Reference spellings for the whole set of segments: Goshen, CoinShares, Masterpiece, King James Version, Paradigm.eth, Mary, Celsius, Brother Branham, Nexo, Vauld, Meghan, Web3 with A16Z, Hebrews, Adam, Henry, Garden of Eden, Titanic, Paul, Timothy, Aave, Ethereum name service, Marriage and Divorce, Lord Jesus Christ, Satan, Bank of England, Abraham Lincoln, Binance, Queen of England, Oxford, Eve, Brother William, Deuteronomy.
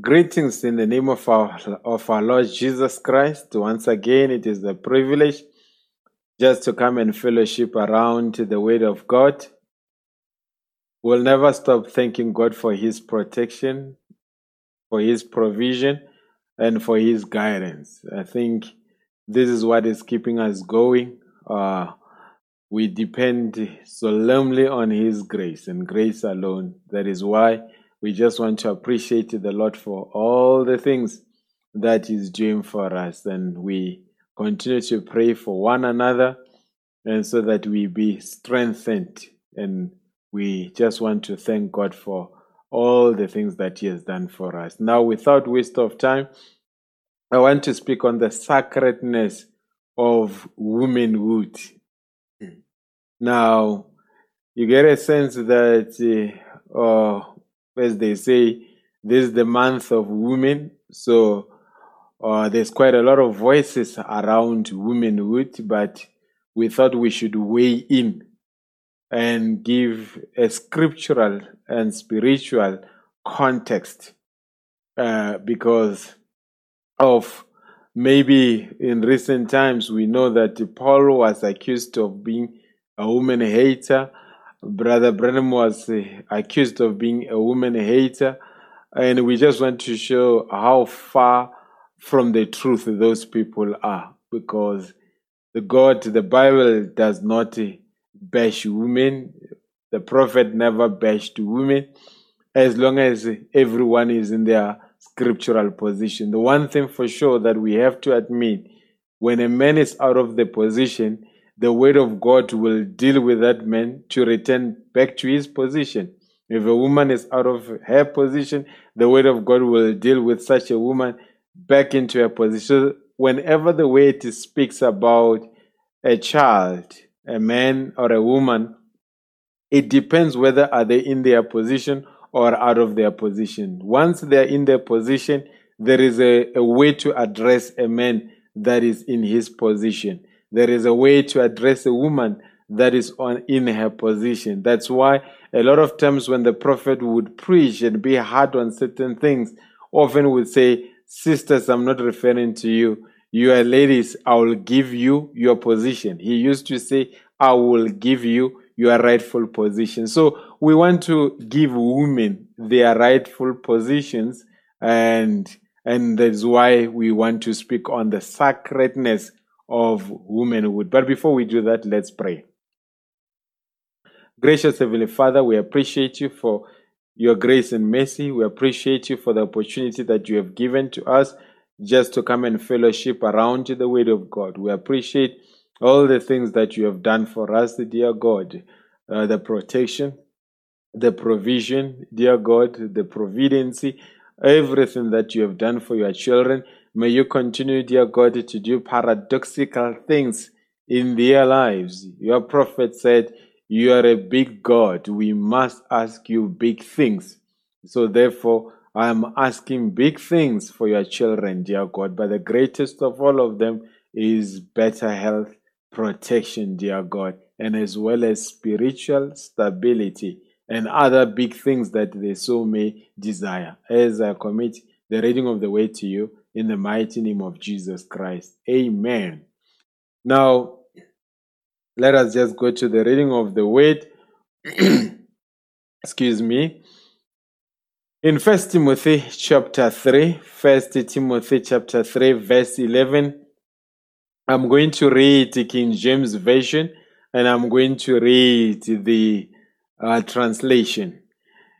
Greetings in the name of our Lord Jesus Christ. Once again, it is a privilege just to come and fellowship around the Word of God. We'll never stop thanking God for His protection, for His provision, and for His guidance. I think this is what is keeping us going. We depend solemnly on His grace and grace alone. That is why we just want to appreciate the Lord for all the things that He's doing for us. And we continue to pray for one another and so that we be strengthened. And we just want to thank God for all the things that He has done for us. Now, without waste of time, I want to speak on the sacredness of womanhood. Now, you get a sense that as they say, this is the month of women, so there's quite a lot of voices around womanhood, but we thought we should weigh in and give a scriptural and spiritual context because of maybe in recent times we know that Paul was accused of being a woman hater. Brother Branham was accused of being a woman hater, and we just want to show how far from the truth those people are, because the Bible does not bash women. The prophet never bashed women, as long as everyone is in their scriptural position. The one thing for sure that we have to admit, when a man is out of the position, the Word of God will deal with that man to return back to his position. If a woman is out of her position, the Word of God will deal with such a woman back into her position. Whenever the Word speaks about a child, a man or a woman, it depends whether are they in their position or out of their position. Once they are in their position, there is a way to address a man that is in his position. There is a way to address a woman that is in her position. That's why a lot of times when the prophet would preach and be hard on certain things, often would say, "Sisters, I'm not referring to you. You are ladies, I will give you your position." He used to say, "I will give you your rightful position." So we want to give women their rightful positions, and that's why we want to speak on the sacredness of womanhood. But before we do that, let's pray. Gracious Heavenly Father, we appreciate you for your grace and mercy. We appreciate you for the opportunity that you have given to us just to come and fellowship around the Word of God. We appreciate all the things that you have done for us, dear God, the protection, the provision, dear God, the providence, everything that you have done for your children. May you continue, dear God, to do paradoxical things in their lives. Your prophet said, you are a big God. We must ask you big things. So therefore, I am asking big things for your children, dear God. But the greatest of all of them is better health, protection, dear God, and as well as spiritual stability and other big things that they so may desire. As I commit the reading of the word to you, in the mighty name of Jesus Christ. Amen. Now, let us just go to the reading of the word. Excuse me. In First Timothy chapter 3, First Timothy chapter 3, verse 11, I'm going to read the King James Version, and I'm going to read the translation.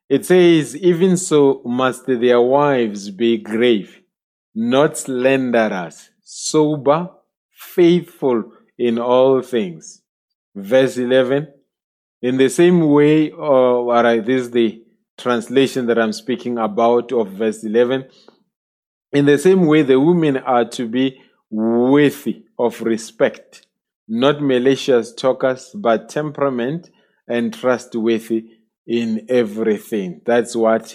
It says, "Even so must their wives be grave, not slanderers, sober, faithful in all things." Verse 11, in the same way, this is the translation that I'm speaking about of verse 11. In the same way, the women are to be worthy of respect, not malicious talkers, but temperament and trustworthy in everything. That's what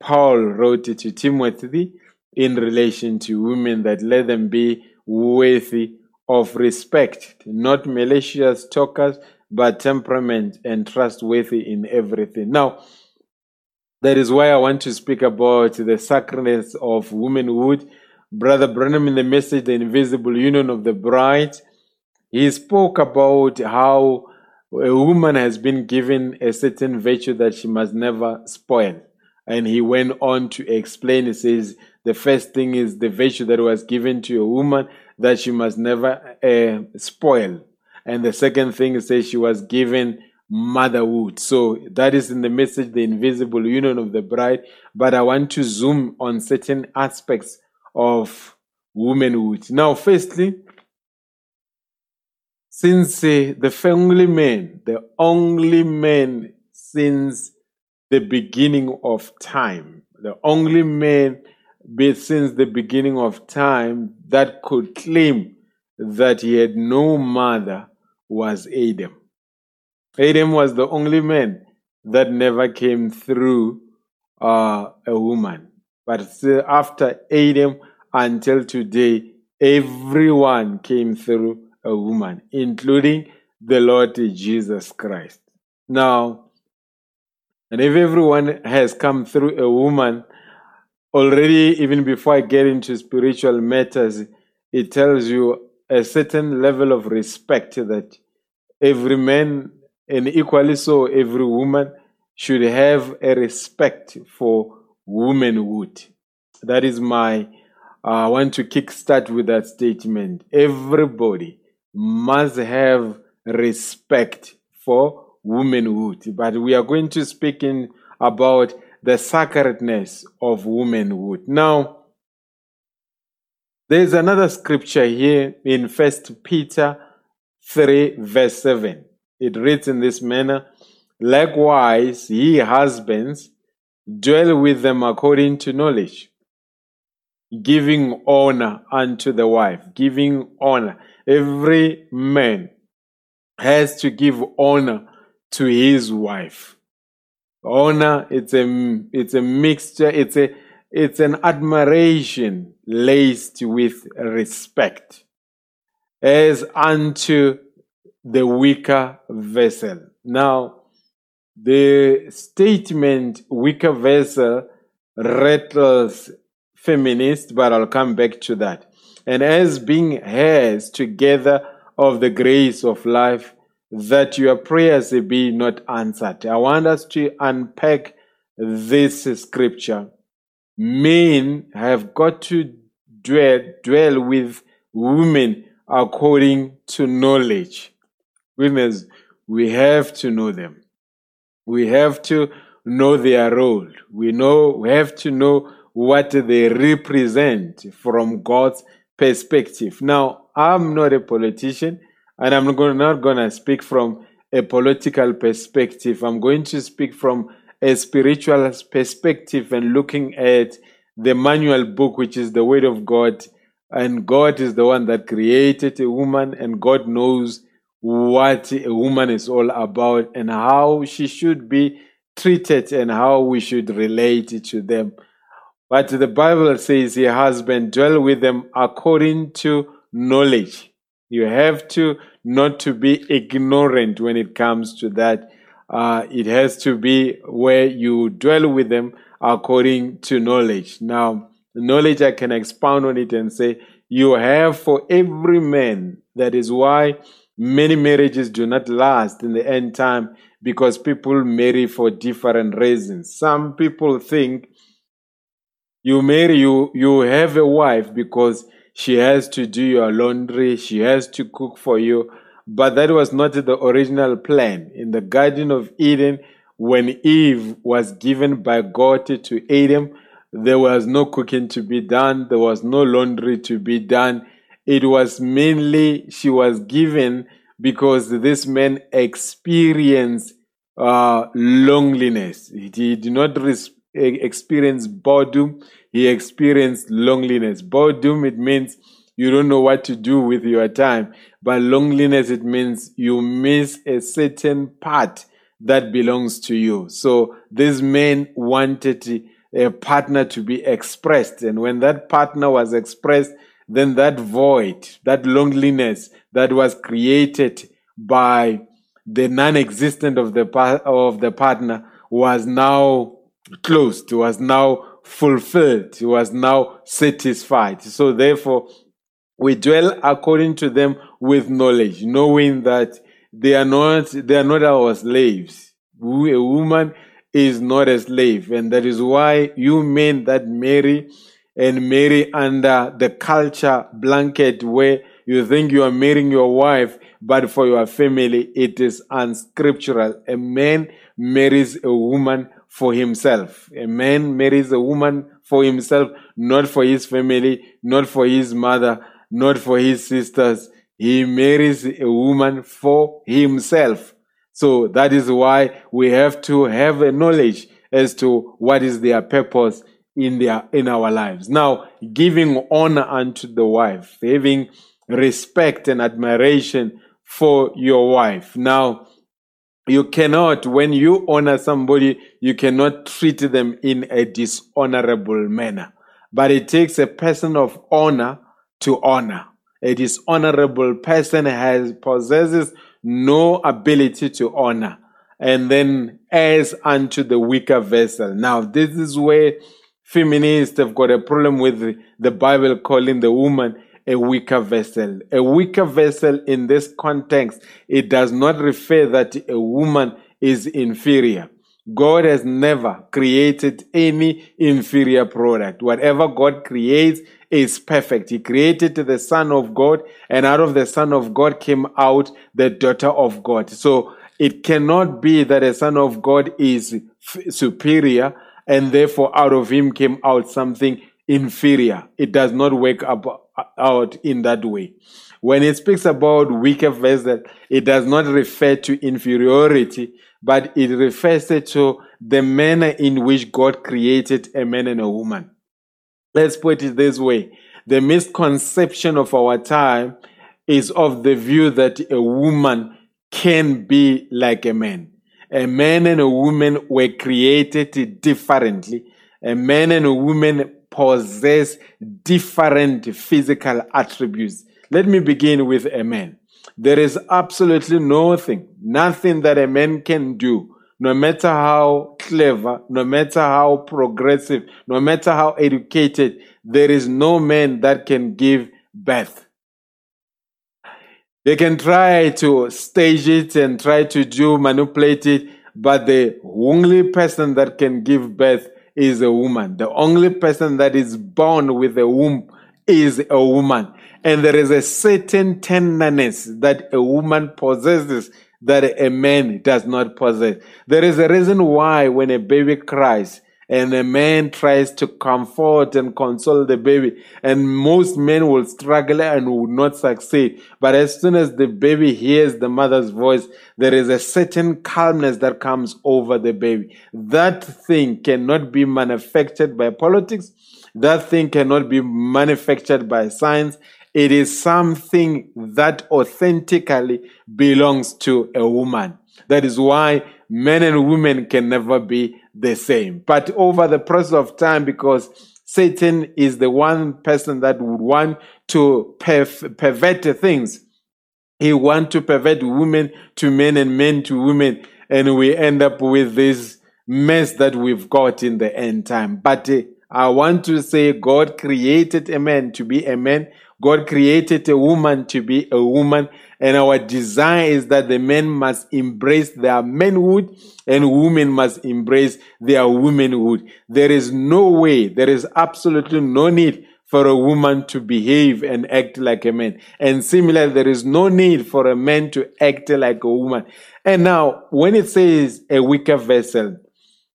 Paul wrote to Timothy in relation to women, that let them be worthy of respect, not malicious talkers, but temperament and trustworthy in everything. Now, that is why I want to speak about the sacredness of womanhood. Brother Branham, in the message, The Invisible Union of the Bride, he spoke about how a woman has been given a certain virtue that she must never spoil. And he went on to explain, he says, the first thing is the virtue that was given to a woman that she must never spoil. And the second thing is that she was given motherhood. So that is in the message, The Invisible Union of the Bride. But I want to zoom on certain aspects of womanhood. Now, firstly, since the only man since the beginning of time, the only man since the beginning of time that could claim that he had no mother was Adam. Adam was the only man that never came through a woman. But still, after Adam until today, everyone came through a woman, including the Lord Jesus Christ. Now, and if everyone has come through a woman, already, even before I get into spiritual matters, it tells you a certain level of respect that every man, and equally so every woman, should have a respect for womanhood. That is I want to kickstart with that statement. Everybody must have respect for womanhood. But we are going to speak about the sacredness of womanhood. Now, there is another scripture here in First Peter 3, verse 7. It reads in this manner, "Likewise, ye husbands, dwell with them according to knowledge, giving honor unto the wife." Giving honor. Every man has to give honor to his wife. Honor, it's a mixture, it's an admiration laced with respect, as unto the weaker vessel. Now, the statement weaker vessel rattles feminists, but I'll come back to that. "And as being heirs together of the grace of life, that your prayers be not answered." I want us to unpack this scripture. Men have got to dwell with women according to knowledge. Women, we have to know them. We have to know their role. We have to know what they represent from God's perspective. Now, I'm not a politician, and I'm not going to speak from a political perspective. I'm going to speak from a spiritual perspective and looking at the manual book, which is the Word of God. And God is the one that created a woman, and God knows what a woman is all about and how she should be treated and how we should relate to them. But the Bible says, your husband, dwell with them according to knowledge. You have to not to be ignorant when it comes to that. It has to be where you dwell with them according to knowledge. Now, knowledge, I can expound on it and say, you have for every man. That is why many marriages do not last in the end time, because people marry for different reasons. Some people think you marry, you have a wife because she has to do your laundry, she has to cook for you. But that was not the original plan. In the Garden of Eden, when Eve was given by God to Adam, there was no cooking to be done. There was no laundry to be done. It was mainly she was given because this man experienced loneliness. He did not experience boredom. He experienced loneliness. Boredom, it means you don't know what to do with your time. But loneliness, it means you miss a certain part that belongs to you. So this man wanted a partner to be expressed. And when that partner was expressed, then that void, that loneliness that was created by the non-existent of the partner was now closed, was now fulfilled, was now satisfied. So therefore, we dwell according to them with knowledge, knowing that they are not our slaves. A woman is not a slave, and that is why you men that marry under the culture blanket where you think you are marrying your wife, but for your family, it is unscriptural. A man marries a woman for himself. A man marries a woman for himself, not for his family, not for his mother, not for his sisters. He marries a woman for himself. So that is why we have to have a knowledge as to what is their purpose in our lives. Now, giving honor unto the wife, having respect and admiration for your wife. Now, you cannot, when you honor somebody, you cannot treat them in a dishonorable manner. But it takes a person of honor to honor. A dishonorable person possesses no ability to honor. And then as unto the weaker vessel. Now, this is where feminists have got a problem with the Bible calling the woman a weaker vessel. A weaker vessel in this context, it does not refer that a woman is inferior. God has never created any inferior product. Whatever God creates is perfect. He created the Son of God, and out of the Son of God came out the daughter of God. So it cannot be that a Son of God is superior, and therefore out of him came out something inferior. It does not work out in that way. When it speaks about weaker vessel, it does not refer to inferiority, but it refers to the manner in which God created a man and a woman. Let's put it this way. The misconception of our time is of the view that a woman can be like a man. A man and a woman were created differently. A man and a woman possess different physical attributes. Let me begin with a man. There is absolutely nothing that a man can do, no matter how clever, no matter how progressive, no matter how educated, there is no man that can give birth. They can try to stage it and try to manipulate it, but the only person that can give birth is a woman. The only person that is born with a womb is a woman. And there is a certain tenderness that a woman possesses that a man does not possess. There is a reason why when a baby cries, and a man tries to comfort and console the baby, and most men will struggle and will not succeed. But as soon as the baby hears the mother's voice, there is a certain calmness that comes over the baby. That thing cannot be manufactured by politics. That thing cannot be manufactured by science. It is something that authentically belongs to a woman. That is why men and women can never be the same. But over the process of time, because Satan is the one person that would want to pervert things. He wants to pervert women to men and men to women. And we end up with this mess that we've got in the end time. But I want to say God created a man to be a man. God created a woman to be a woman, and our desire is that the men must embrace their manhood and women must embrace their womanhood. There is no way, there is absolutely no need for a woman to behave and act like a man. And similarly, there is no need for a man to act like a woman. And now, when it says a weaker vessel,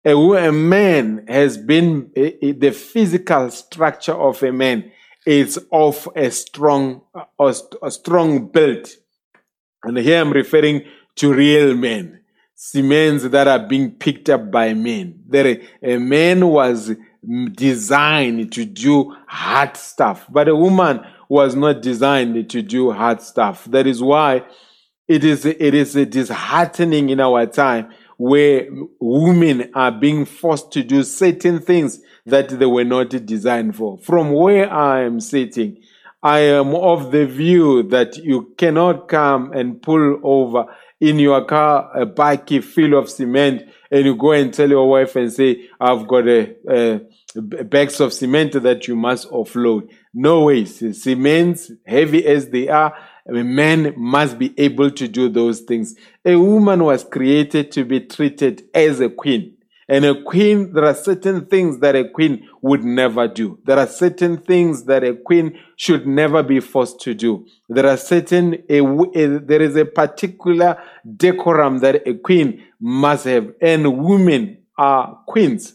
a man has been, the physical structure of a man, it's of a strong build. And here I'm referring to real men, cements that are being picked up by men. A man was designed to do hard stuff, but a woman was not designed to do hard stuff. That is why it is disheartening in our time where women are being forced to do certain things that they were not designed for. From where I am sitting, I am of the view that you cannot come and pull over in your car a baggy fill of cement and you go and tell your wife and say, I've got a bags of cement that you must offload. No ways. Cements, heavy as they are, a man must be able to do those things. A woman was created to be treated as a queen. And a queen, there are certain things that a queen would never do. There are certain things that a queen should never be forced to do. There is a particular decorum that a queen must have. And women are queens.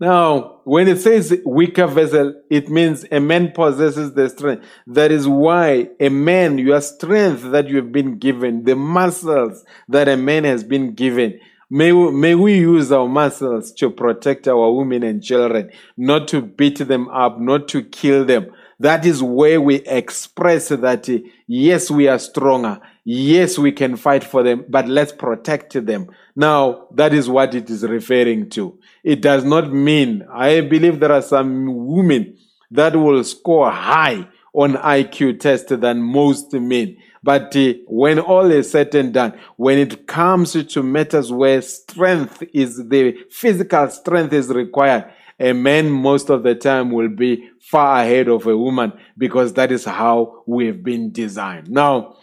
Now, when it says weaker vessel, it means a man possesses the strength. That is why a man, your strength that you have been given, the muscles that a man has been given, may we use our muscles to protect our women and children, not to beat them up, not to kill them. That is where we express that, yes, we are stronger. Yes, we can fight for them, but let's protect them. Now, that is what it is referring to. It does not mean, I believe there are some women that will score high on IQ tests than most men. But when all is said and done, when it comes to matters where physical strength is required, a man most of the time will be far ahead of a woman because that is how we've been designed. Now,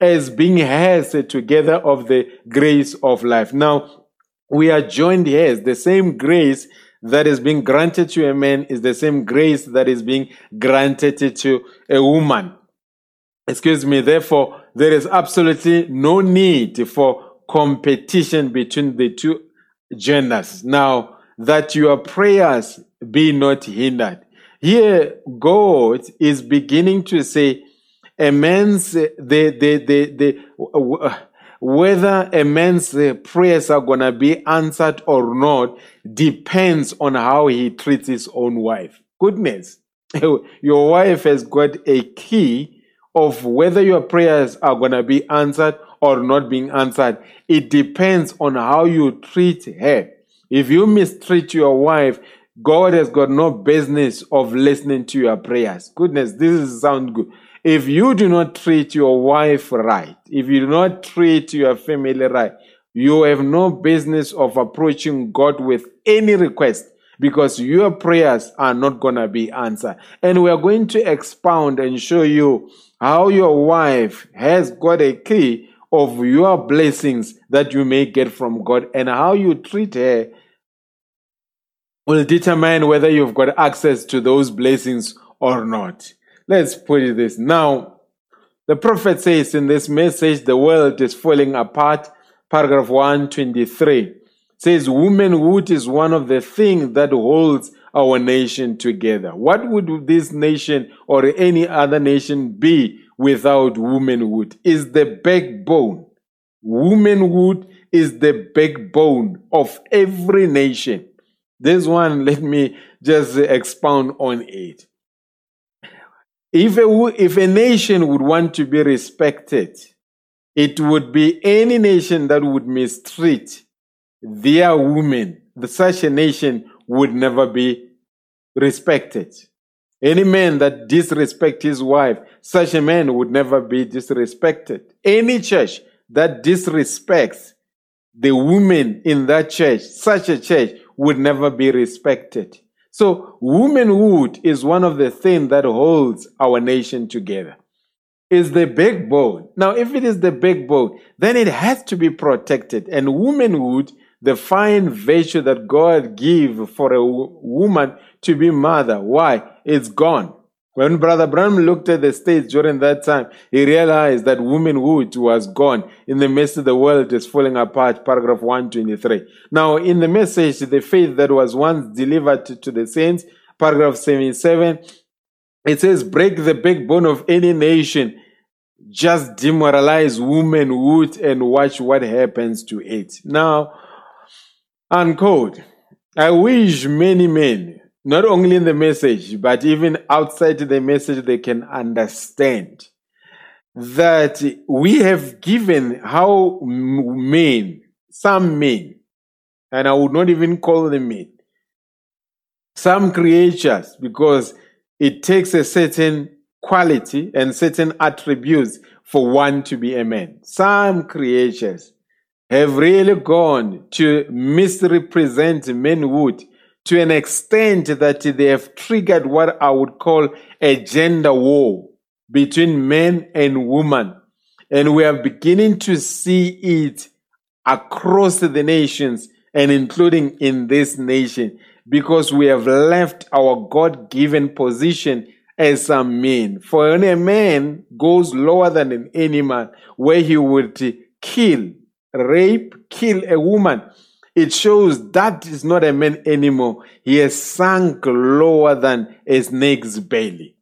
as being heirs together of the grace of life. Now, we are joined heirs. The same grace that is being granted to a man is the same grace that is being granted to a woman. Therefore, there is absolutely no need for competition between the two genders. Now, that your prayers be not hindered. Here, God is beginning to say, a man's whether a man's prayers are gonna be answered or not depends on how he treats his own wife. Goodness, your wife has got a key of whether your prayers are gonna be answered or not being answered. It depends on how you treat her. If you mistreat your wife, God has got no business of listening to your prayers. Goodness, this sounds good. If you do not treat your wife right, if you do not treat your family right, you have no business of approaching God with any request because your prayers are not going to be answered. And we are going to expound and show you how your wife has got a key of your blessings that you may get from God, and how you treat her will determine whether you've got access to those blessings or not. Let's put it this. Now, the prophet says in this message, the world is falling apart, paragraph 123. says womanhood is one of the things that holds our nation together. What would this nation or any other nation be without womanhood? Is the backbone. Womanhood is the backbone of every nation. This one, let me just expound on it. If a nation would want to be respected, it would be any nation that would mistreat their women. Such a nation would never be respected. Any man that disrespects his wife, such a man would never be disrespected. Any church that disrespects the women in that church, such a church would never be respected. So womanhood is one of the things that holds our nation together. It's the backbone. Now, if it is the backbone, then it has to be protected. And womanhood, the fine virtue that God gave for a woman to be mother, why? It's gone. When Brother Branham looked at the States during that time, he realized that womanhood was gone. In the Message, the world is falling apart, paragraph 123. Now, in the Message, the faith that was once delivered to the saints, paragraph 77, it says, break the backbone of any nation, just demoralize womanhood and watch what happens to it. Now, unquote, I wish many men, not only in the Message, but even outside the Message, they can understand that we have given how men, some men, and I would not even call them men, some creatures, because it takes a certain quality and certain attributes for one to be a man. Some creatures have really gone to misrepresent manhood to an extent that they have triggered what I would call a gender war between men and women. And we are beginning to see it across the nations and including in this nation, because we have left our God-given position as a man. For when a man goes lower than an animal, where he would kill a woman, it shows that is not a man anymore. He has sunk lower than a snake's belly.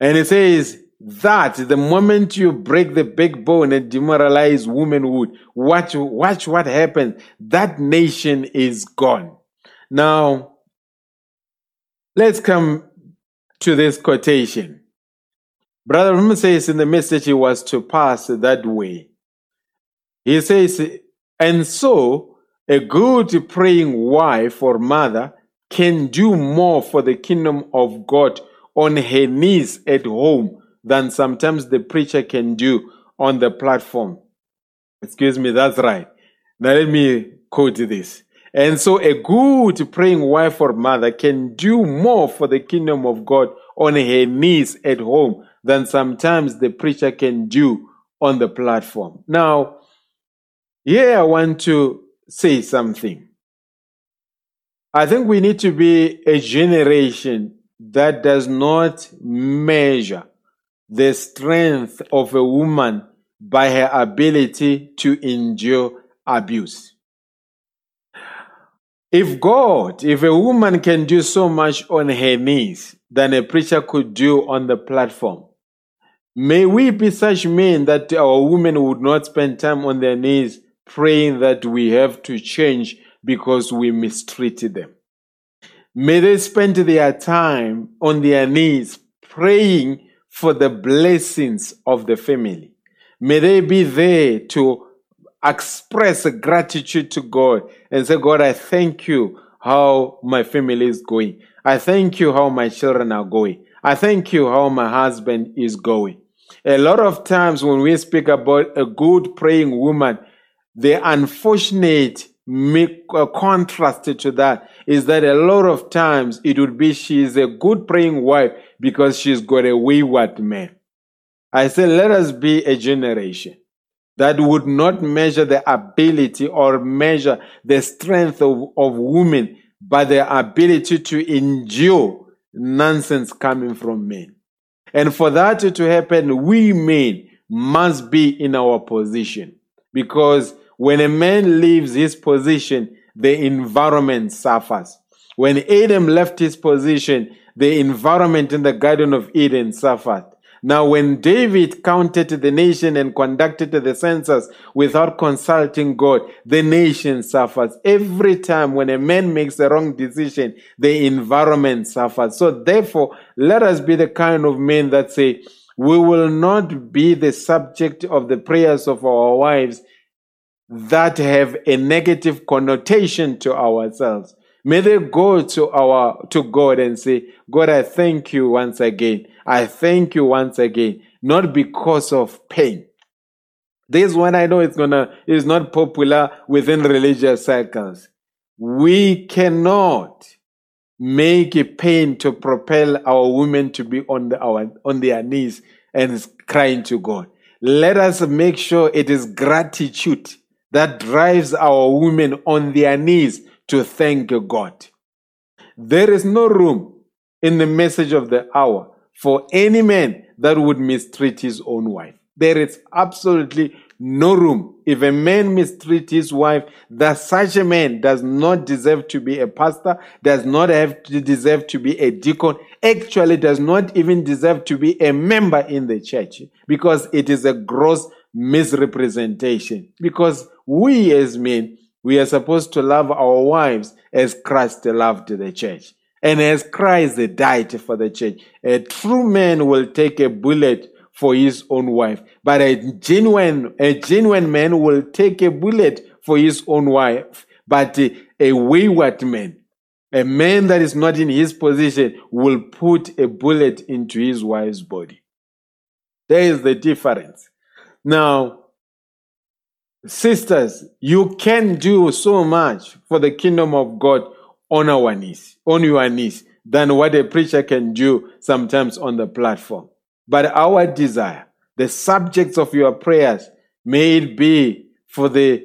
And it says that the moment you break the backbone and demoralize womanhood, watch what happens. That nation is gone. Now, let's come to this quotation. Brother Moon says in the Message, he was to pass that way. He says, and so, a good praying wife or mother can do more for the kingdom of God on her knees at home than sometimes the preacher can do on the platform. Excuse me, that's right. Now let me quote this. And so, a good praying wife or mother can do more for the kingdom of God on her knees at home than sometimes the preacher can do on the platform. Now, here I want to say something. I think we need to be a generation that does not measure the strength of a woman by her ability to endure abuse. If a woman can do so much on her knees than a preacher could do on the platform, may we be such men that our women would not spend time on their knees praying that we have to change because we mistreated them. May they spend their time on their knees praying for the blessings of the family. May they be there to express gratitude to God and say, God, I thank you how my family is going. I thank you how my children are going. I thank you how my husband is going. A lot of times when we speak about a good praying woman, the unfortunate contrast to that is that a lot of times it would be she is a good praying wife because she's got a wayward man. I say, let us be a generation that would not measure the ability or measure the strength of women by their ability to endure nonsense coming from men. And for that to happen, we men must be in our position, because When a man leaves his position, the environment suffers. When Adam left his position, the environment in the Garden of Eden suffered. Now, when David counted the nation and conducted the census without consulting God, the nation suffers. Every time when a man makes a wrong decision, the environment suffers. So therefore, let us be the kind of men that say, we will not be the subject of the prayers of our wives that have a negative connotation to ourselves. May they go to God and say, God, I thank you once again. I thank you once again, not because of pain. This one I know is not popular within religious circles. We cannot make pain to propel our women to be on their knees and crying to God. Let us make sure it is gratitude that drives our women on their knees to thank God. There is no room in the message of the hour for any man that would mistreat his own wife. There is absolutely no room. If a man mistreats his wife, that such a man does not deserve to be a pastor, does not deserve to be a deacon, actually does not even deserve to be a member in the church, because it is a gross misrepresentation. Because we as men, we are supposed to love our wives as Christ loved the church. And as Christ died for the church, a true man will take a bullet for his own wife. But a genuine man will take a bullet for his own wife. But a wayward man, a man that is not in his position, will put a bullet into his wife's body. There is the difference. Now, sisters, you can do so much for the kingdom of God on your knees, than what a preacher can do sometimes on the platform. But our desire, the subjects of your prayers, may it be for the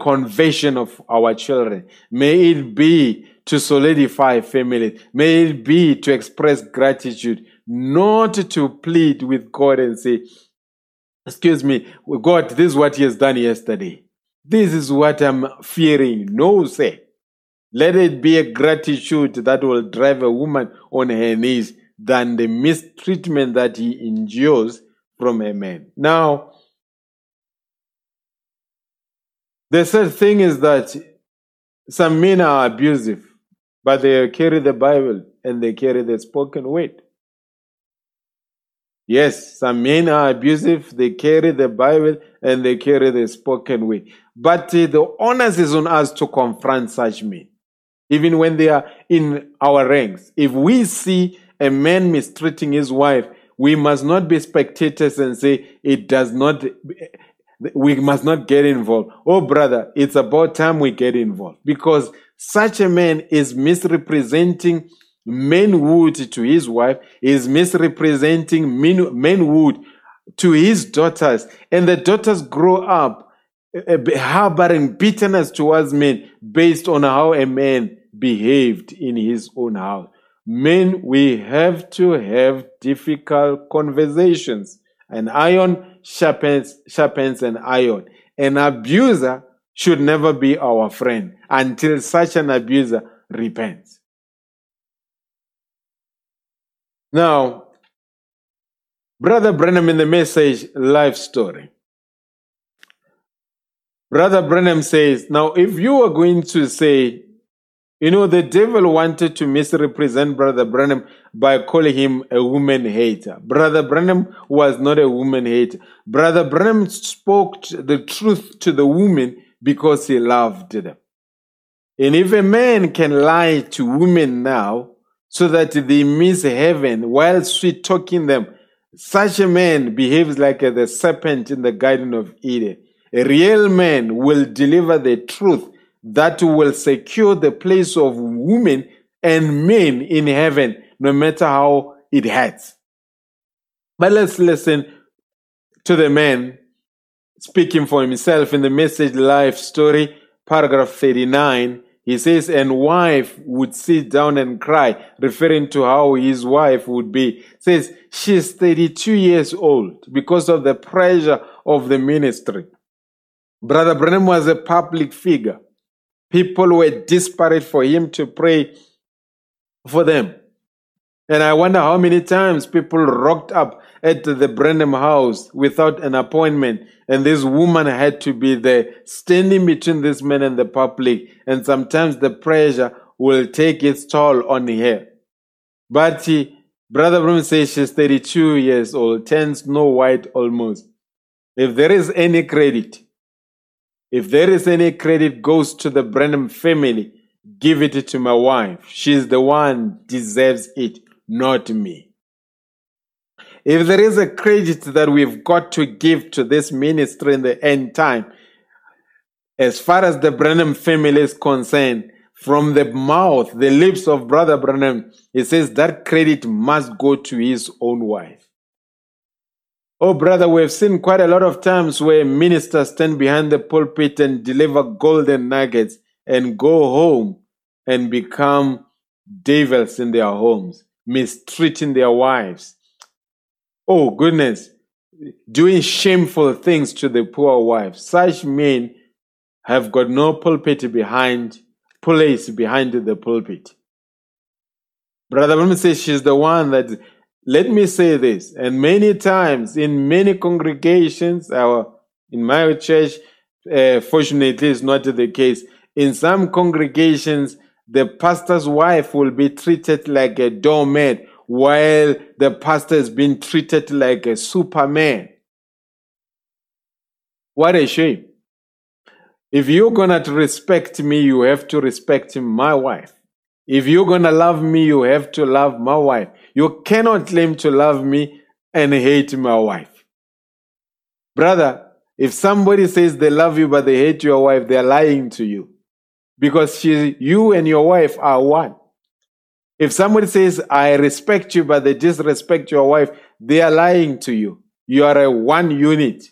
conversion of our children. May it be to solidify families. May it be to express gratitude, not to plead with God and say, excuse me, God, this is what he has done yesterday. This is what I'm fearing. No, say. Let it be a gratitude that will drive a woman on her knees than the mistreatment that he endures from a man. Now, the third thing is that some men are abusive, but they carry the Bible and they carry the spoken word. Yes, some men are abusive, they carry the Bible and they carry the spoken word. But the onus is on us to confront such men, even when they are in our ranks. If we see a man mistreating his wife, we must not be spectators and say, we must not get involved. Oh, brother, it's about time we get involved, because such a man is misrepresenting manhood to his wife, is misrepresenting manhood to his daughters, and the daughters grow up harboring bitterness towards men based on how a man behaved in his own house. Men, we have to have difficult conversations. An iron sharpens an iron. An abuser should never be our friend until such an abuser repents. Now, Brother Branham in the message, Life Story. Brother Branham says, now if you are going to say, the devil wanted to misrepresent Brother Branham by calling him a woman hater. Brother Branham was not a woman hater. Brother Branham spoke the truth to the woman because he loved them. And if a man can lie to women now, so that they miss heaven while sweet talking them, such a man behaves like the serpent in the Garden of Eden. A real man will deliver the truth that will secure the place of women and men in heaven, no matter how it hurts. But let's listen to the man speaking for himself in the message Life Story, paragraph 39. He says, and wife would sit down and cry, referring to how his wife would be. Says, she's 32 years old because of the pressure of the ministry. Brother Branham was a public figure. People were desperate for him to pray for them. And I wonder how many times people rocked up at the Branham house without an appointment, and this woman had to be there, standing between this man and the public, and sometimes the pressure will take its toll on her. But Brother Branham says she's 32 years old, turns snow white almost. If there is any credit goes to the Branham family, give it to my wife. She's the one deserves it, not me. If there is a credit that we've got to give to this ministry in the end time, as far as the Branham family is concerned, from the mouth, the lips of Brother Branham, he says that credit must go to his own wife. Oh, brother, we've seen quite a lot of times where ministers stand behind the pulpit and deliver golden nuggets and go home and become devils in their homes, mistreating their wives. Oh, goodness, doing shameful things to the poor wives. Such men have got no pulpit behind, place behind the pulpit. Brother William says she's the one that, let me say this, and many times in many congregations, in my church, fortunately it's not the case. In some congregations, the pastor's wife will be treated like a doormat while the pastor is being treated like a superman. What a shame. If you're going to respect me, you have to respect my wife. If you're going to love me, you have to love my wife. You cannot claim to love me and hate my wife. Brother, if somebody says they love you but they hate your wife, they're lying to you. Because you and your wife are one. If somebody says, I respect you but they disrespect your wife, they are lying to you. You are a one unit.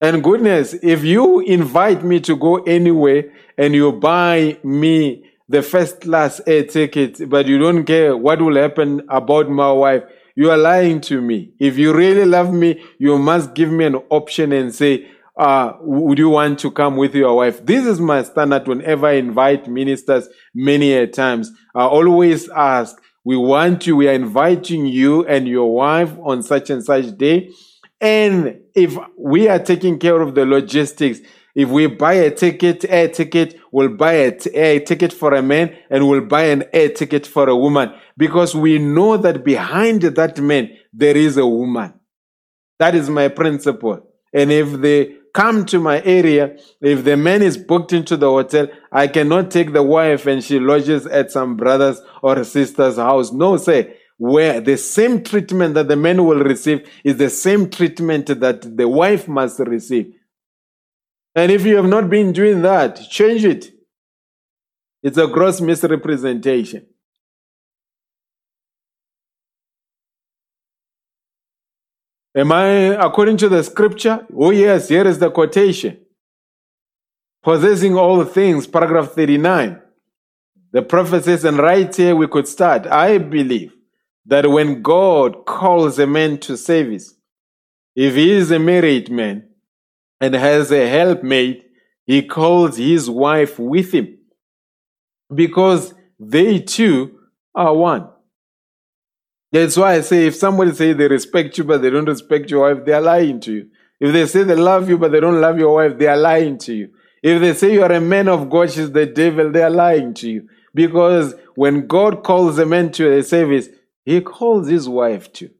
And goodness, if you invite me to go anywhere and you buy me the first class air ticket, but you don't care what will happen about my wife, you are lying to me. If you really love me, you must give me an option and say, would you want to come with your wife? This is my standard whenever I invite ministers many a times. I always ask, we are inviting you and your wife on such and such day. And if we are taking care of the logistics, if we buy a ticket, air ticket, we'll buy air ticket for a man and we'll buy an air ticket for a woman. Because we know that behind that man, there is a woman. That is my principle. And if they come to my area, if the man is booked into the hotel, I cannot take the wife and she lodges at some brother's or sister's house. No, sir. Where the same treatment that the man will receive is the same treatment that the wife must receive. And if you have not been doing that, change it. It's a gross misrepresentation. Am I according to the scripture? Oh yes, here is the quotation. Possessing all things, paragraph 39. The prophet says, and right here we could start. I believe that when God calls a man to service, if he is a married man and has a helpmate, he calls his wife with him because they two are one. That's why I say, if somebody says they respect you but they don't respect your wife, they are lying to you. If they say they love you but they don't love your wife, they are lying to you. If they say you are a man of God, she's the devil, they are lying to you. Because when God calls a man to a service, he calls his wife too.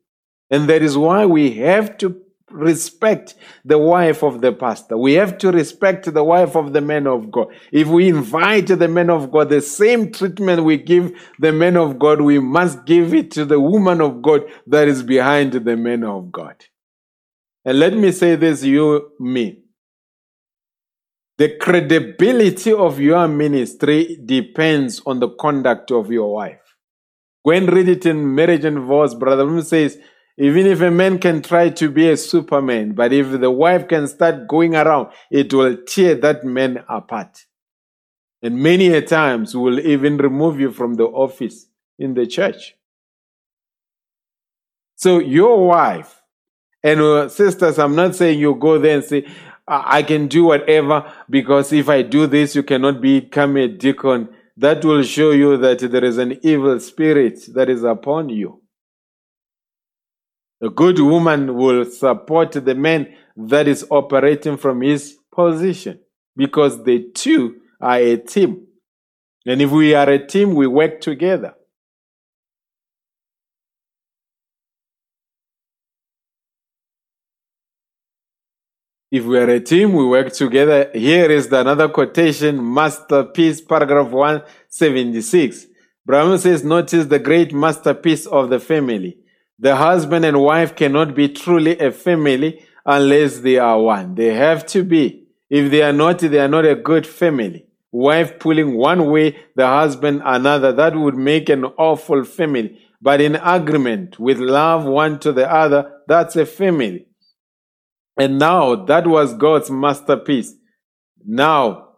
And that is why we have to respect the wife of the pastor. We have to respect the wife of the man of God. If we invite the man of God, the same treatment we give the man of God, we must give it to the woman of God that is behind the man of God. And let me say this, you, me. The credibility of your ministry depends on the conduct of your wife. Go and read it in Marriage and Divorce. Brother Moon says, even if a man can try to be a superman, but if the wife can start going around, it will tear that man apart. And many a times will even remove you from the office in the church. So your wife, and sisters, I'm not saying you go there and say, I can do whatever, because if I do this, you cannot become a deacon. That will show you that there is an evil spirit that is upon you. A good woman will support the man that is operating from his position, because the two are a team. And if we are a team, we work together. If we are a team, we work together. Here is another quotation, Masterpiece, paragraph 176. Branham says, notice the great masterpiece of the family. The husband and wife cannot be truly a family unless they are one. They have to be. If they are not, they are not a good family. Wife pulling one way, the husband another. That would make an awful family. But in agreement, with love one to the other, that's a family. And now, that was God's masterpiece. Now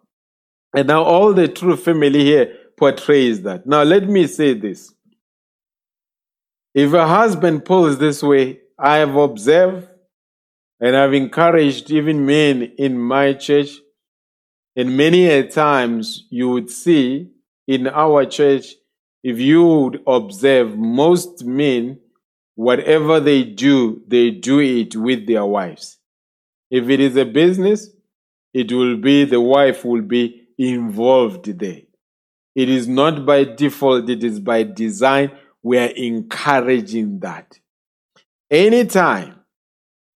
all the true family here portrays that. Now, let me say this. If a husband pulls this way, I have observed and I've encouraged even men in my church, and many a times you would see in our church, if you would observe, most men, whatever they do it with their wives. If it is a business, it will be, the wife will be involved there. It is not by default, it is by design. We are encouraging that. Anytime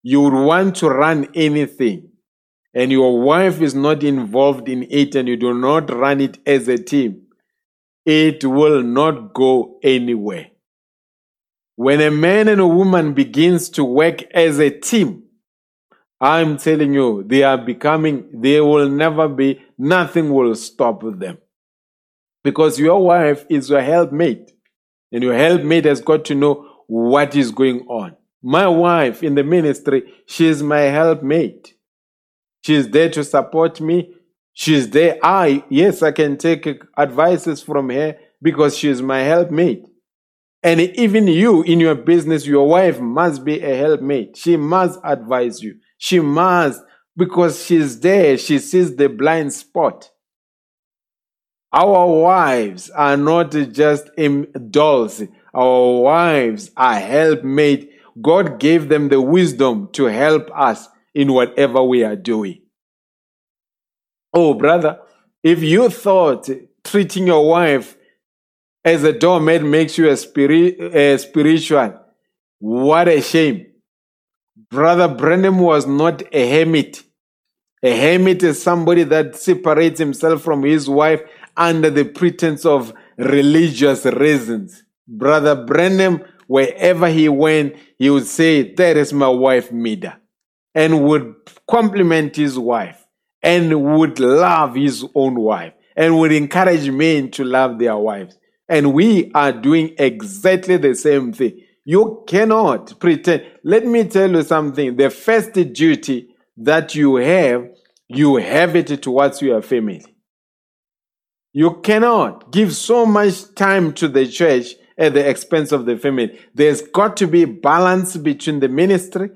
you would want to run anything and your wife is not involved in it and you do not run it as a team, it will not go anywhere. When a man and a woman begins to work as a team, I'm telling you, they will never be, nothing will stop them. Because your wife is your helpmate. And your helpmate has got to know what is going on. My wife in the ministry, she is my helpmate. She is there to support me. She is there. I can take advices from her because she is my helpmate. And even you in your business, your wife must be a helpmate. She must advise you. She must, because she's there, she sees the blind spot. Our wives are not just dolls. Our wives are helpmates. God gave them the wisdom to help us in whatever we are doing. Oh, brother, if you thought treating your wife as a doormat makes you a spiritual, what a shame. Brother Branham was not a hermit. A hermit is somebody that separates himself from his wife under the pretense of religious reasons. Brother Branham, wherever he went, he would say, there is my wife, Mida, and would compliment his wife, and would love his own wife, and would encourage men to love their wives. And we are doing exactly the same thing. You cannot pretend. Let me tell you something. The first duty that you have it towards your family. You cannot give so much time to the church at the expense of the family. There's got to be balance between the ministry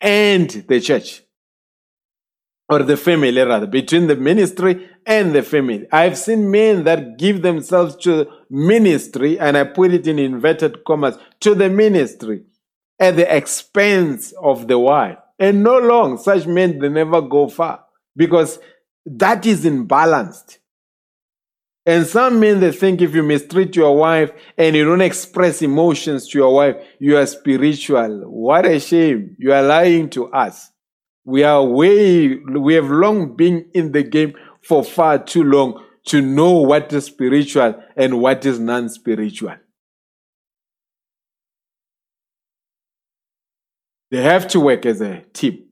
and the church. Or the family, rather. Between the ministry and the family. I've seen men that give themselves to ministry, and I put it in inverted commas, to the ministry at the expense of the wife. And no long, such men, they never go far, because that is imbalanced. And some men, they think if you mistreat your wife and you don't express emotions to your wife, you are spiritual. What a shame. You are lying to us. We have long been in the game for far too long to know what is spiritual and what is non-spiritual. They have to work as a team.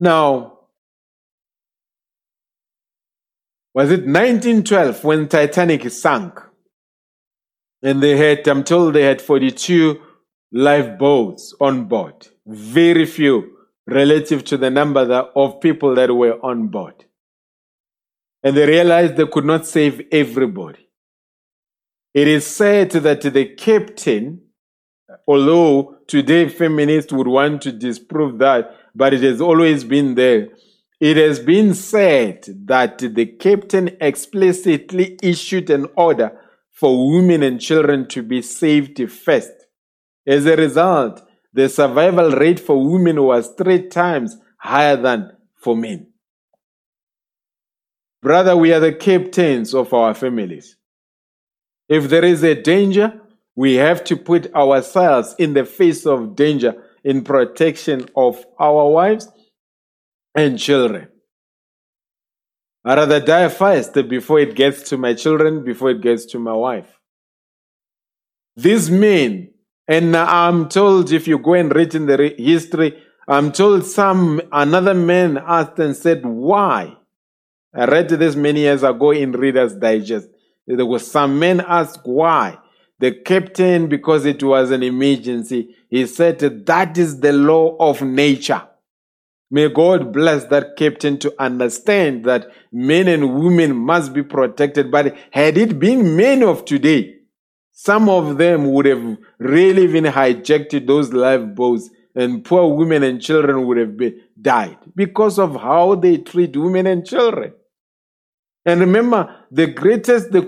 Now, was it 1912 when Titanic sank? And I'm told they had 42 lifeboats on board. Very few relative to the number of people that were on board. And they realized they could not save everybody. It is said that the captain, although today feminists would want to disprove that, but it has always been there. It has been said that the captain explicitly issued an order for women and children to be saved first. As a result, the survival rate for women was 3 times higher than for men. Brother, we are the captains of our families. If there is a danger, we have to put ourselves in the face of danger in protection of our wives and children. I'd rather die first before it gets to my children, before it gets to my wife. These men, and I'm told if you go and read in the history, I'm told another man asked and said, why? I read this many years ago in Reader's Digest. There was some men asked why. The captain, because it was an emergency, he said that is the law of nature. May God bless that captain to understand that men and women must be protected. But had it been men of today, some of them would have really been hijacked those lifeboats, and poor women and children would have died because of how they treat women and children. And remember, the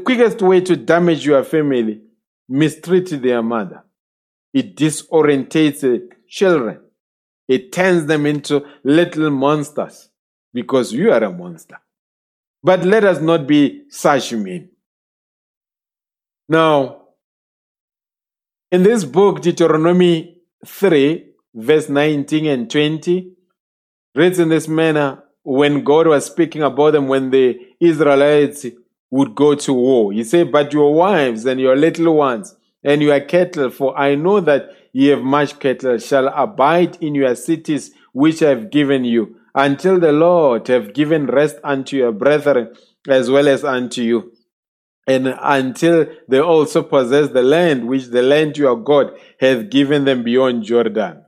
quickest way to damage your family, mistreat their mother. It disorientates children. It turns them into little monsters because you are a monster. But let us not be such men. Now, in this book, Deuteronomy 3, verse 19 and 20, reads in this manner, when God was speaking about them, when the Israelites would go to war. He said, but your wives and your little ones and your cattle, for I know that ye have much cattle, shall abide in your cities which I have given you, until the Lord have given rest unto your brethren as well as unto you, and until they also possess the land which the land your God hath given them beyond Jordan.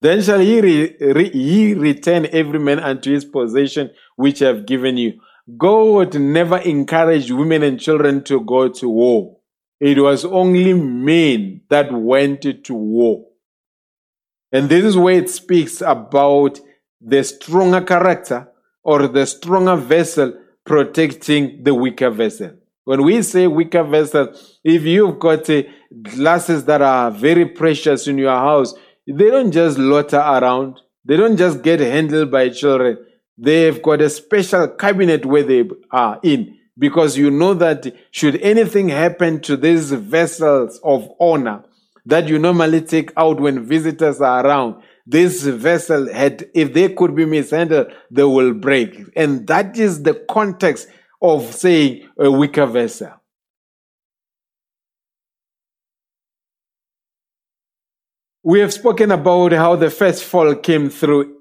Then shall ye return every man unto his possession which I have given you. God never encouraged women and children to go to war. It was only men that went to war. And this is where it speaks about the stronger character or the stronger vessel protecting the weaker vessel. When we say weaker vessel, if you've got glasses that are very precious in your house, they don't just loiter around. They don't just get handled by children. They've got a special cabinet where they are in, because you know that should anything happen to these vessels of honor that you normally take out when visitors are around, this vessel if they could be mishandled, they will break. And that is the context of saying a weaker vessel. We have spoken about how the first fall came through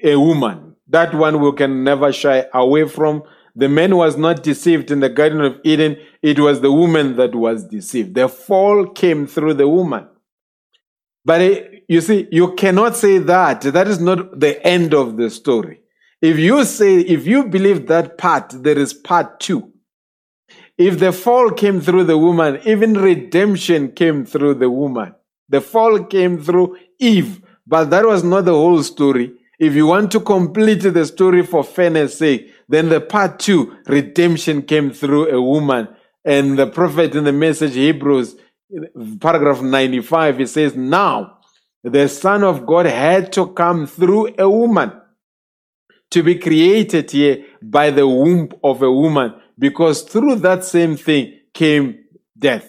a woman. That one we can never shy away from. The man was not deceived in the Garden of Eden. It was the woman that was deceived. The fall came through the woman. But you see, you cannot say that. That is not the end of the story. If you believe that part, there is part 2. If the fall came through the woman, even redemption came through the woman. The fall came through Eve. But that was not the whole story. If you want to complete the story for fairness sake, then the part 2, redemption came through a woman. And the prophet in the message, Hebrews, paragraph 95, he says, now the Son of God had to come through a woman to be created here by the womb of a woman, because through that same thing came death.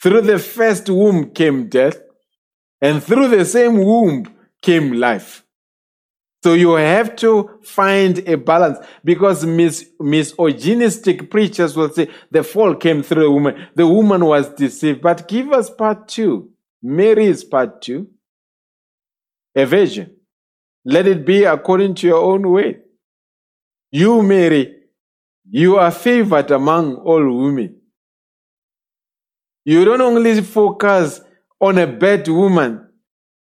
Through the first womb came death, and through the same womb came life. So you have to find a balance, because misogynistic preachers will say the fall came through a woman. The woman was deceived. But give us part 2. Mary is part 2. A virgin. Let it be according to your own way. You, Mary, you are favored among all women. You don't only focus on a bad woman.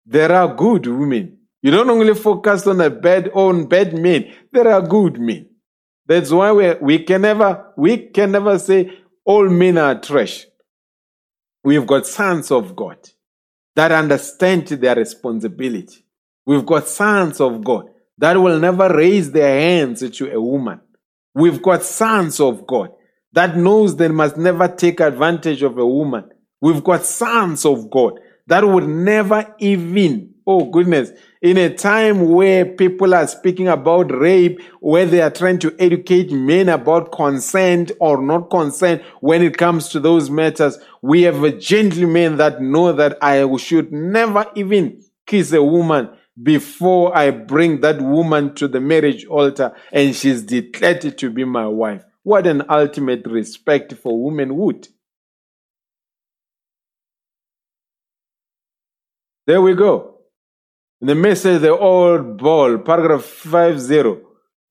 There are good women. You don't only focus on bad men. There are good men. That's why we can never say all men are trash. We've got sons of God. that understand their responsibility. We've got sons of God that will never raise their hands to a woman. We've got sons of God that knows they must never take advantage of a woman. We've got sons of God that would never even, oh goodness, in a time where people are speaking about rape, where they are trying to educate men about consent or not consent when it comes to those matters, we have a gentleman that know that I should never even kiss a woman before I bring that woman to the marriage altar and she's declared to be my wife. What an ultimate respect for womanhood. There we go. In the Message, the Old Ball, paragraph 50,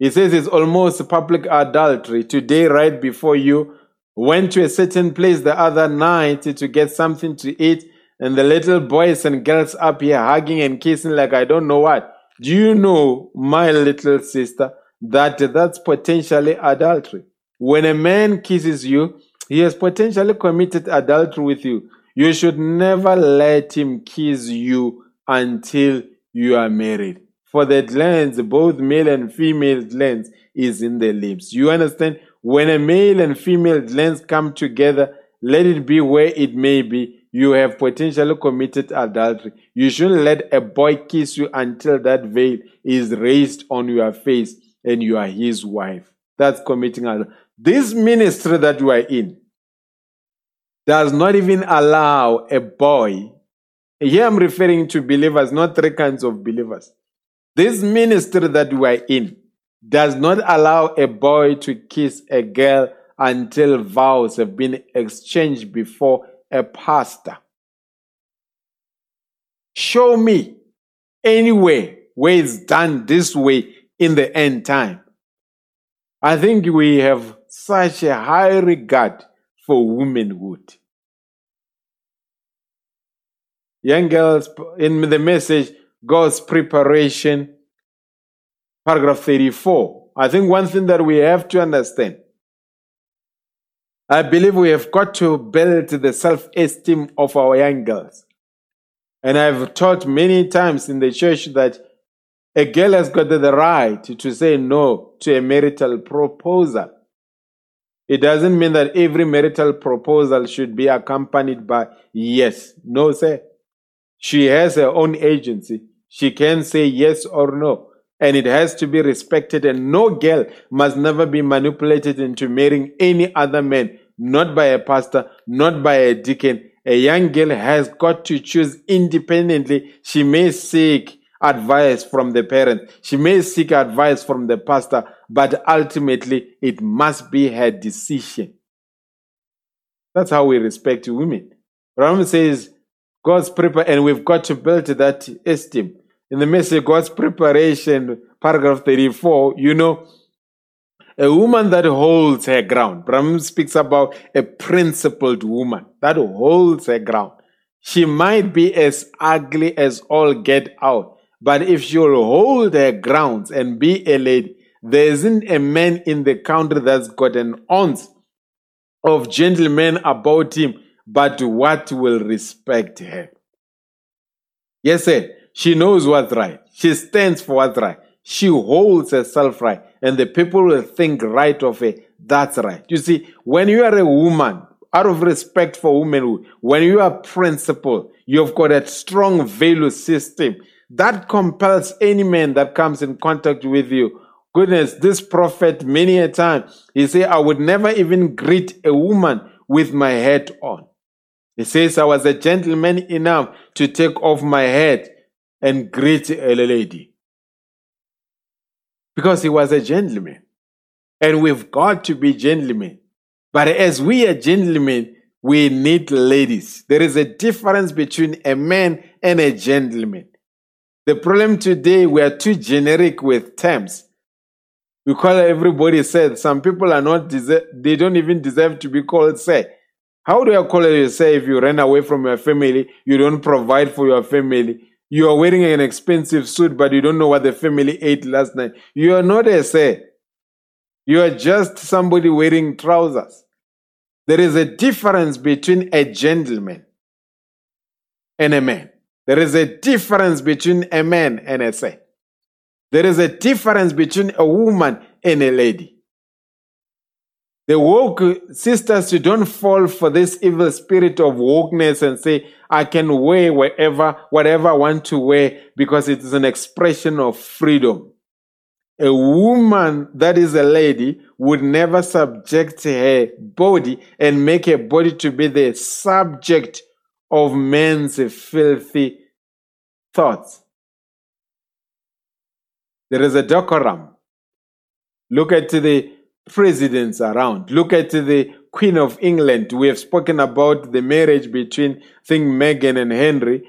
it says it's almost public adultery. Today, right before you, went to a certain place the other night to get something to eat, and the little boys and girls up here hugging and kissing like I don't know what. Do you know, my little sister, that's potentially adultery? When a man kisses you, he has potentially committed adultery with you. You should never let him kiss you until you are married, for the glans, both male and female glans, is in the lips. You understand? When a male and female glans come together, let it be where it may be, you have potentially committed adultery. You shouldn't let a boy kiss you until that veil is raised on your face and you are his wife. That's committing adultery. This ministry that you are in does not even allow a boy. Here I'm referring to believers, not three kinds of believers. This ministry that we are in does not allow a boy to kiss a girl until vows have been exchanged before a pastor. Show me anywhere where it's done this way in the end time. I think we have such a high regard for womanhood. Young girls, in the Message, God's preparation, paragraph 34. I think one thing that we have to understand, I believe we have got to build the self-esteem of our young girls. And I've taught many times in the church that a girl has got the right to say no to a marital proposal. It doesn't mean that every marital proposal should be accompanied by yes, no, sir. She has her own agency. She can say yes or no. And it has to be respected. And no girl must never be manipulated into marrying any other man. Not by a pastor, not by a deacon. A young girl has got to choose independently. She may seek advice from the parent. She may seek advice from the pastor. But ultimately, it must be her decision. That's how we respect women. Ram says, God's preparation, and we've got to build that esteem. In the Message, God's preparation, paragraph 34, you know, a woman that holds her ground. Branham speaks about a principled woman that holds her ground. She might be as ugly as all get out, but if she'll hold her grounds and be a lady, there isn't a man in the country that's got an ounce of gentleman about him, but what will respect her. Yes, sir. She knows what's right. She stands for what's right. She holds herself right. And the people will think right of her. That's right. You see, when you are a woman, out of respect for womanhood, when you are principled, you've got a strong value system that compels any man that comes in contact with you. Goodness, this prophet, many a time, he said, I would never even greet a woman with my hat on. He says, I was a gentleman enough to take off my hat and greet a lady. Because he was a gentleman. And we've got to be gentlemen. But as we are gentlemen, we need ladies. There is a difference between a man and a gentleman. The problem today, we are too generic with terms. We call everybody said. Some people are not they don't even deserve to be called say. How do you call yourself if you ran away from your family, you don't provide for your family, you are wearing an expensive suit, but you don't know what the family ate last night? You are not a say. You are just somebody wearing trousers. There is a difference between a gentleman and a man. There is a difference between a man and a sir. There is a difference between a woman and a lady. The woke sisters, you don't fall for this evil spirit of wokeness and say, I can wear whatever I want to wear because it is an expression of freedom. A woman that is a lady would never subject her body and make her body to be the subject of men's filthy thoughts. There is a decorum. Look at the presidents around. Look at the Queen of England. We have spoken about the marriage between, I think, Meghan and Henry,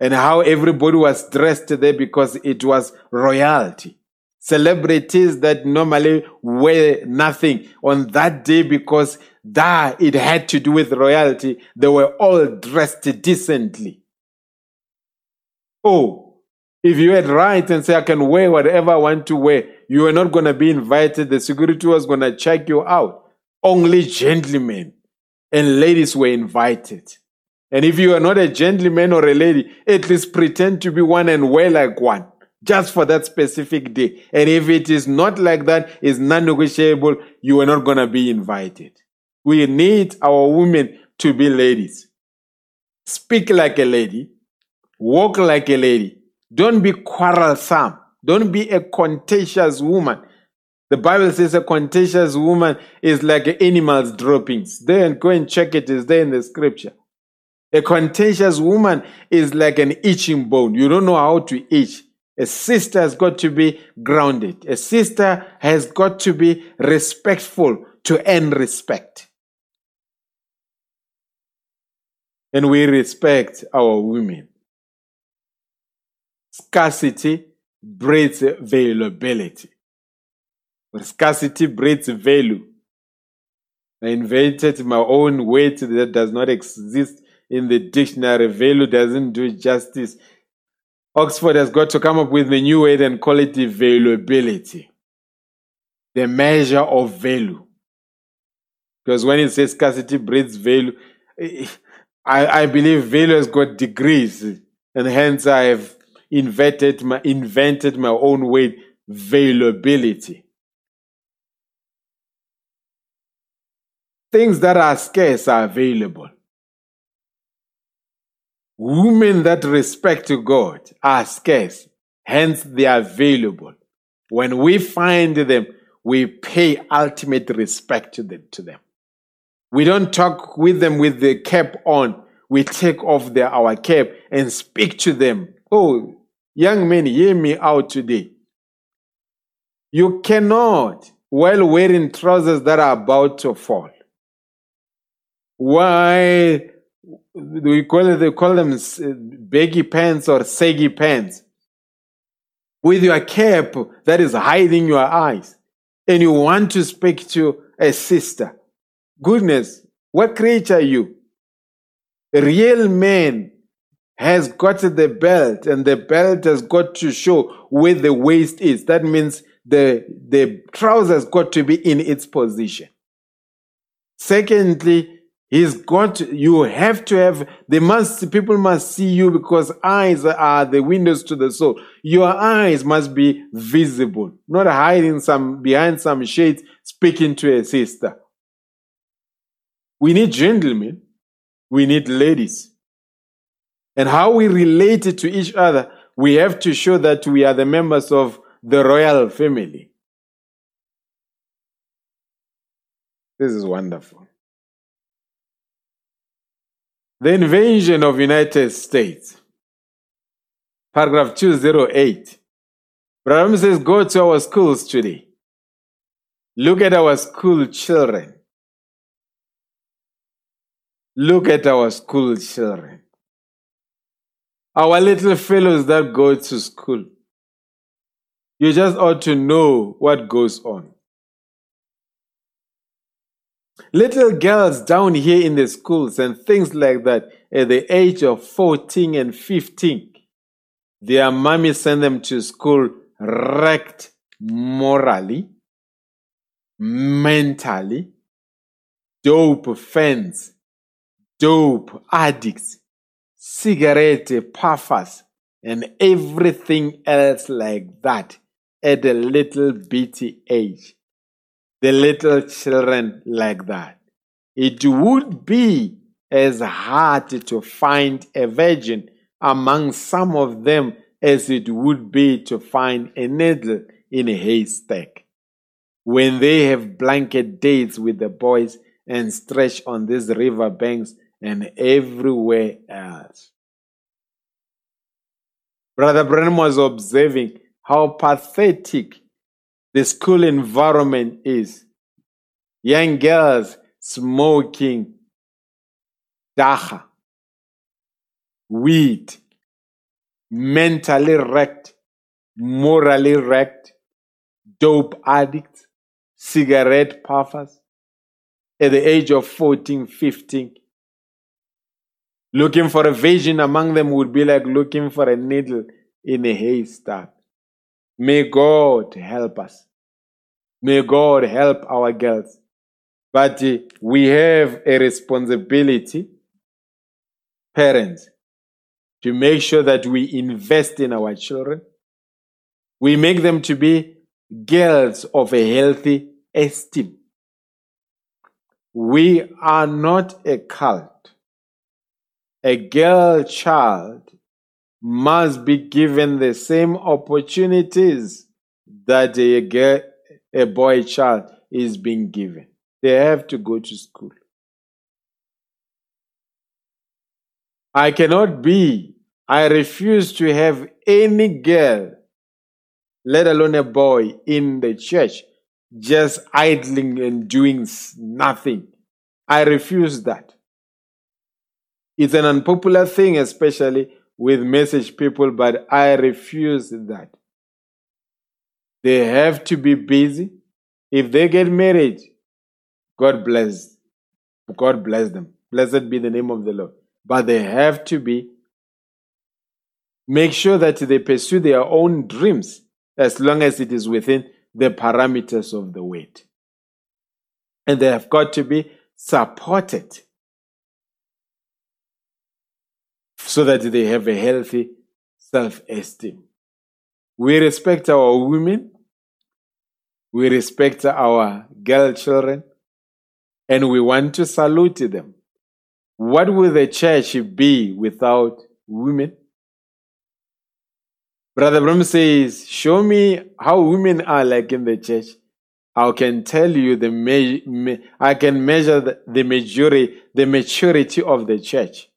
and how everybody was dressed there because it was royalty. Celebrities that normally wear nothing on that day because that it had to do with royalty. They were all dressed decently. Oh, if you had right and say, I can wear whatever I want to wear, you were not going to be invited. The security was going to check you out. Only gentlemen and ladies were invited. And if you are not a gentleman or a lady, at least pretend to be one and wear like one. Just for that specific day. And if it is not like that, it's non-negotiable, you are not going to be invited. We need our women to be ladies. Speak like a lady. Walk like a lady. Don't be quarrelsome. Don't be a contentious woman. The Bible says a contentious woman is like an animal's droppings. Then go and check it. It's there in the scripture. A contentious woman is like an itching bone. You don't know how to itch. A sister has got to be grounded. A sister has got to be respectful to earn respect. And we respect our women. Scarcity breeds availability. But scarcity breeds value. I invented my own weight that does not exist in the dictionary. Value doesn't do justice. Oxford has got to come up with a new word and call it availability. The measure of value. Because when it says scarcity breeds value, I believe value has got degrees. And hence I have invented my own word, availability. Things that are scarce are available. Women that respect to God are scarce, hence they are valuable. When we find them, we pay ultimate respect to them. We don't talk with them with the cap on. We take off our cap and speak to them. Oh, young men, hear me out today. You cannot, while wearing trousers that are about to fall, while they call them baggy pants or saggy pants, with your cap that is hiding your eyes, and you want to speak to a sister. Goodness, what creature are you? A real man has got the belt, and the belt has got to show where the waist is. That means the trousers got to be in its position. Secondly, people must see you, because eyes are the windows to the soul. Your eyes must be visible, not hiding behind some shades, speaking to a sister. We need gentlemen. We need ladies. And how we relate to each other, we have to show that we are the members of the royal family. This is wonderful. The invasion of United States. Paragraph 208. Branham says, go to our schools today. Look at our school children. Look at our school children. Our little fellows that go to school. You just ought to know what goes on. Little girls down here in the schools and things like that, at the age of 14 and 15, their mommy sent them to school wrecked morally, mentally, dope fans, dope addicts, cigarette puffers, and everything else like that at a little bitty age. The little children like that. It would be as hard to find a virgin among some of them as it would be to find a needle in a haystack. When they have blanket dates with the boys and stretch on these river banks and everywhere else. Brother Branham was observing how pathetic the school environment is. Young girls smoking dacha, weed, mentally wrecked, morally wrecked, dope addicts, cigarette puffers, at the age of 14, 15. Looking for a virgin among them would be like looking for a needle in a haystack. May God help us. May God help our girls. But we have a responsibility, parents, to make sure that we invest in our children. We make them to be girls of a healthy esteem. We are not a cult. A girl child must be given the same opportunities that a boy child is being given. They have to go to school. I refuse to have any girl, let alone a boy, in the church just idling and doing nothing. I refuse that. It's an unpopular thing, especially with message people, but I refuse that. They have to be busy. If they get married, God bless them. Blessed be the name of the Lord. But they have to make sure that they pursue their own dreams as long as it is within the parameters of the word. And they have got to be supported so that they have a healthy self-esteem. We respect our women. We respect our girl children. And we want to salute them. What would the church be without women? Brother Branham says, show me how women are like in the church. I can tell you I can measure the maturity of the church.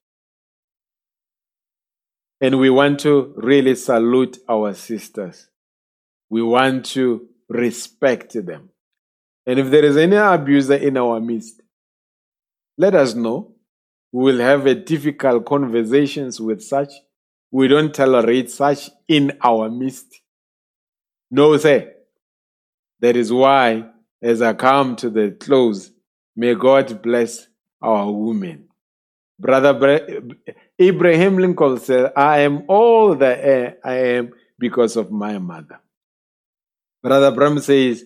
And we want to really salute our sisters. We want to respect them. And if there is any abuser in our midst, let us know. We will have a difficult conversations with such. We don't tolerate such in our midst. No, sir. That is why, as I come to the close, may God bless our women. Brother Abraham Lincoln said, I am all that I am because of my mother. Brother Branham says,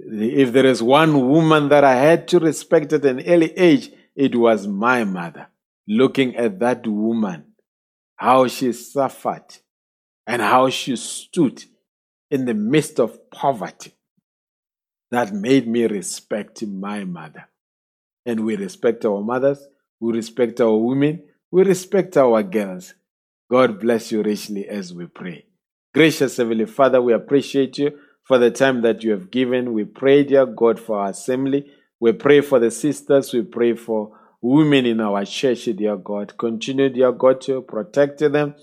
if there is one woman that I had to respect at an early age, it was my mother. Looking at that woman, how she suffered and how she stood in the midst of poverty, that made me respect my mother. And we respect our mothers, we respect our women, we respect our girls. God bless you richly as we pray. Gracious Heavenly Father, we appreciate you for the time that you have given. We pray, dear God, for our assembly. We pray for the sisters. We pray for women in our church, dear God. Continue, dear God, to protect them.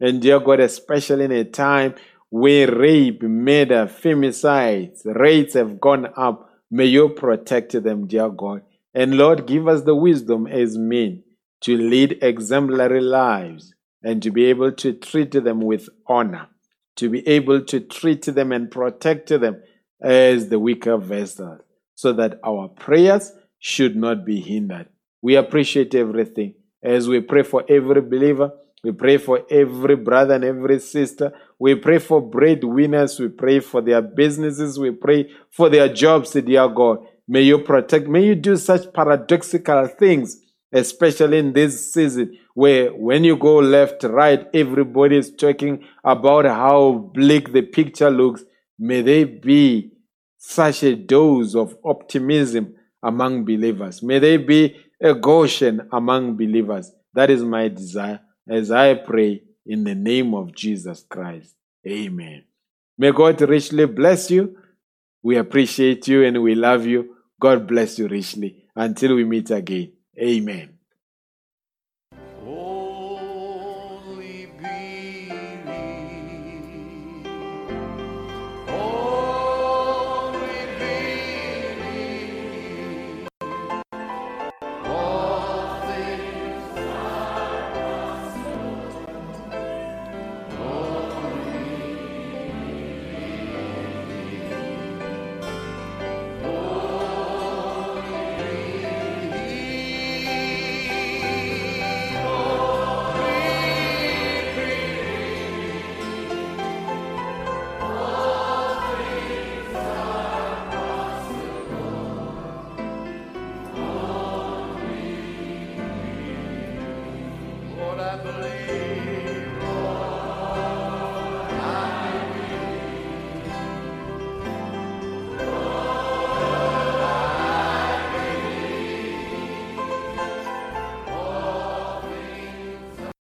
And, dear God, especially in a time where rape, murder, femicides, rates have gone up, may you protect them, dear God. And, Lord, give us the wisdom as men to lead exemplary lives and to be able to treat them with honor, to be able to treat them and protect them as the weaker vessel, so that our prayers should not be hindered. We appreciate everything. As we pray for every believer, we pray for every brother and every sister, we pray for breadwinners, we pray for their businesses, we pray for their jobs, dear God. May you protect, may you do such paradoxical things especially in this season where when you go left, right, everybody is talking about how bleak the picture looks. May there be such a dose of optimism among believers. May there be a Goshen among believers. That is my desire as I pray in the name of Jesus Christ. Amen. May God richly bless you. We appreciate you and we love you. God bless you richly. Until we meet again. Amen. I believe.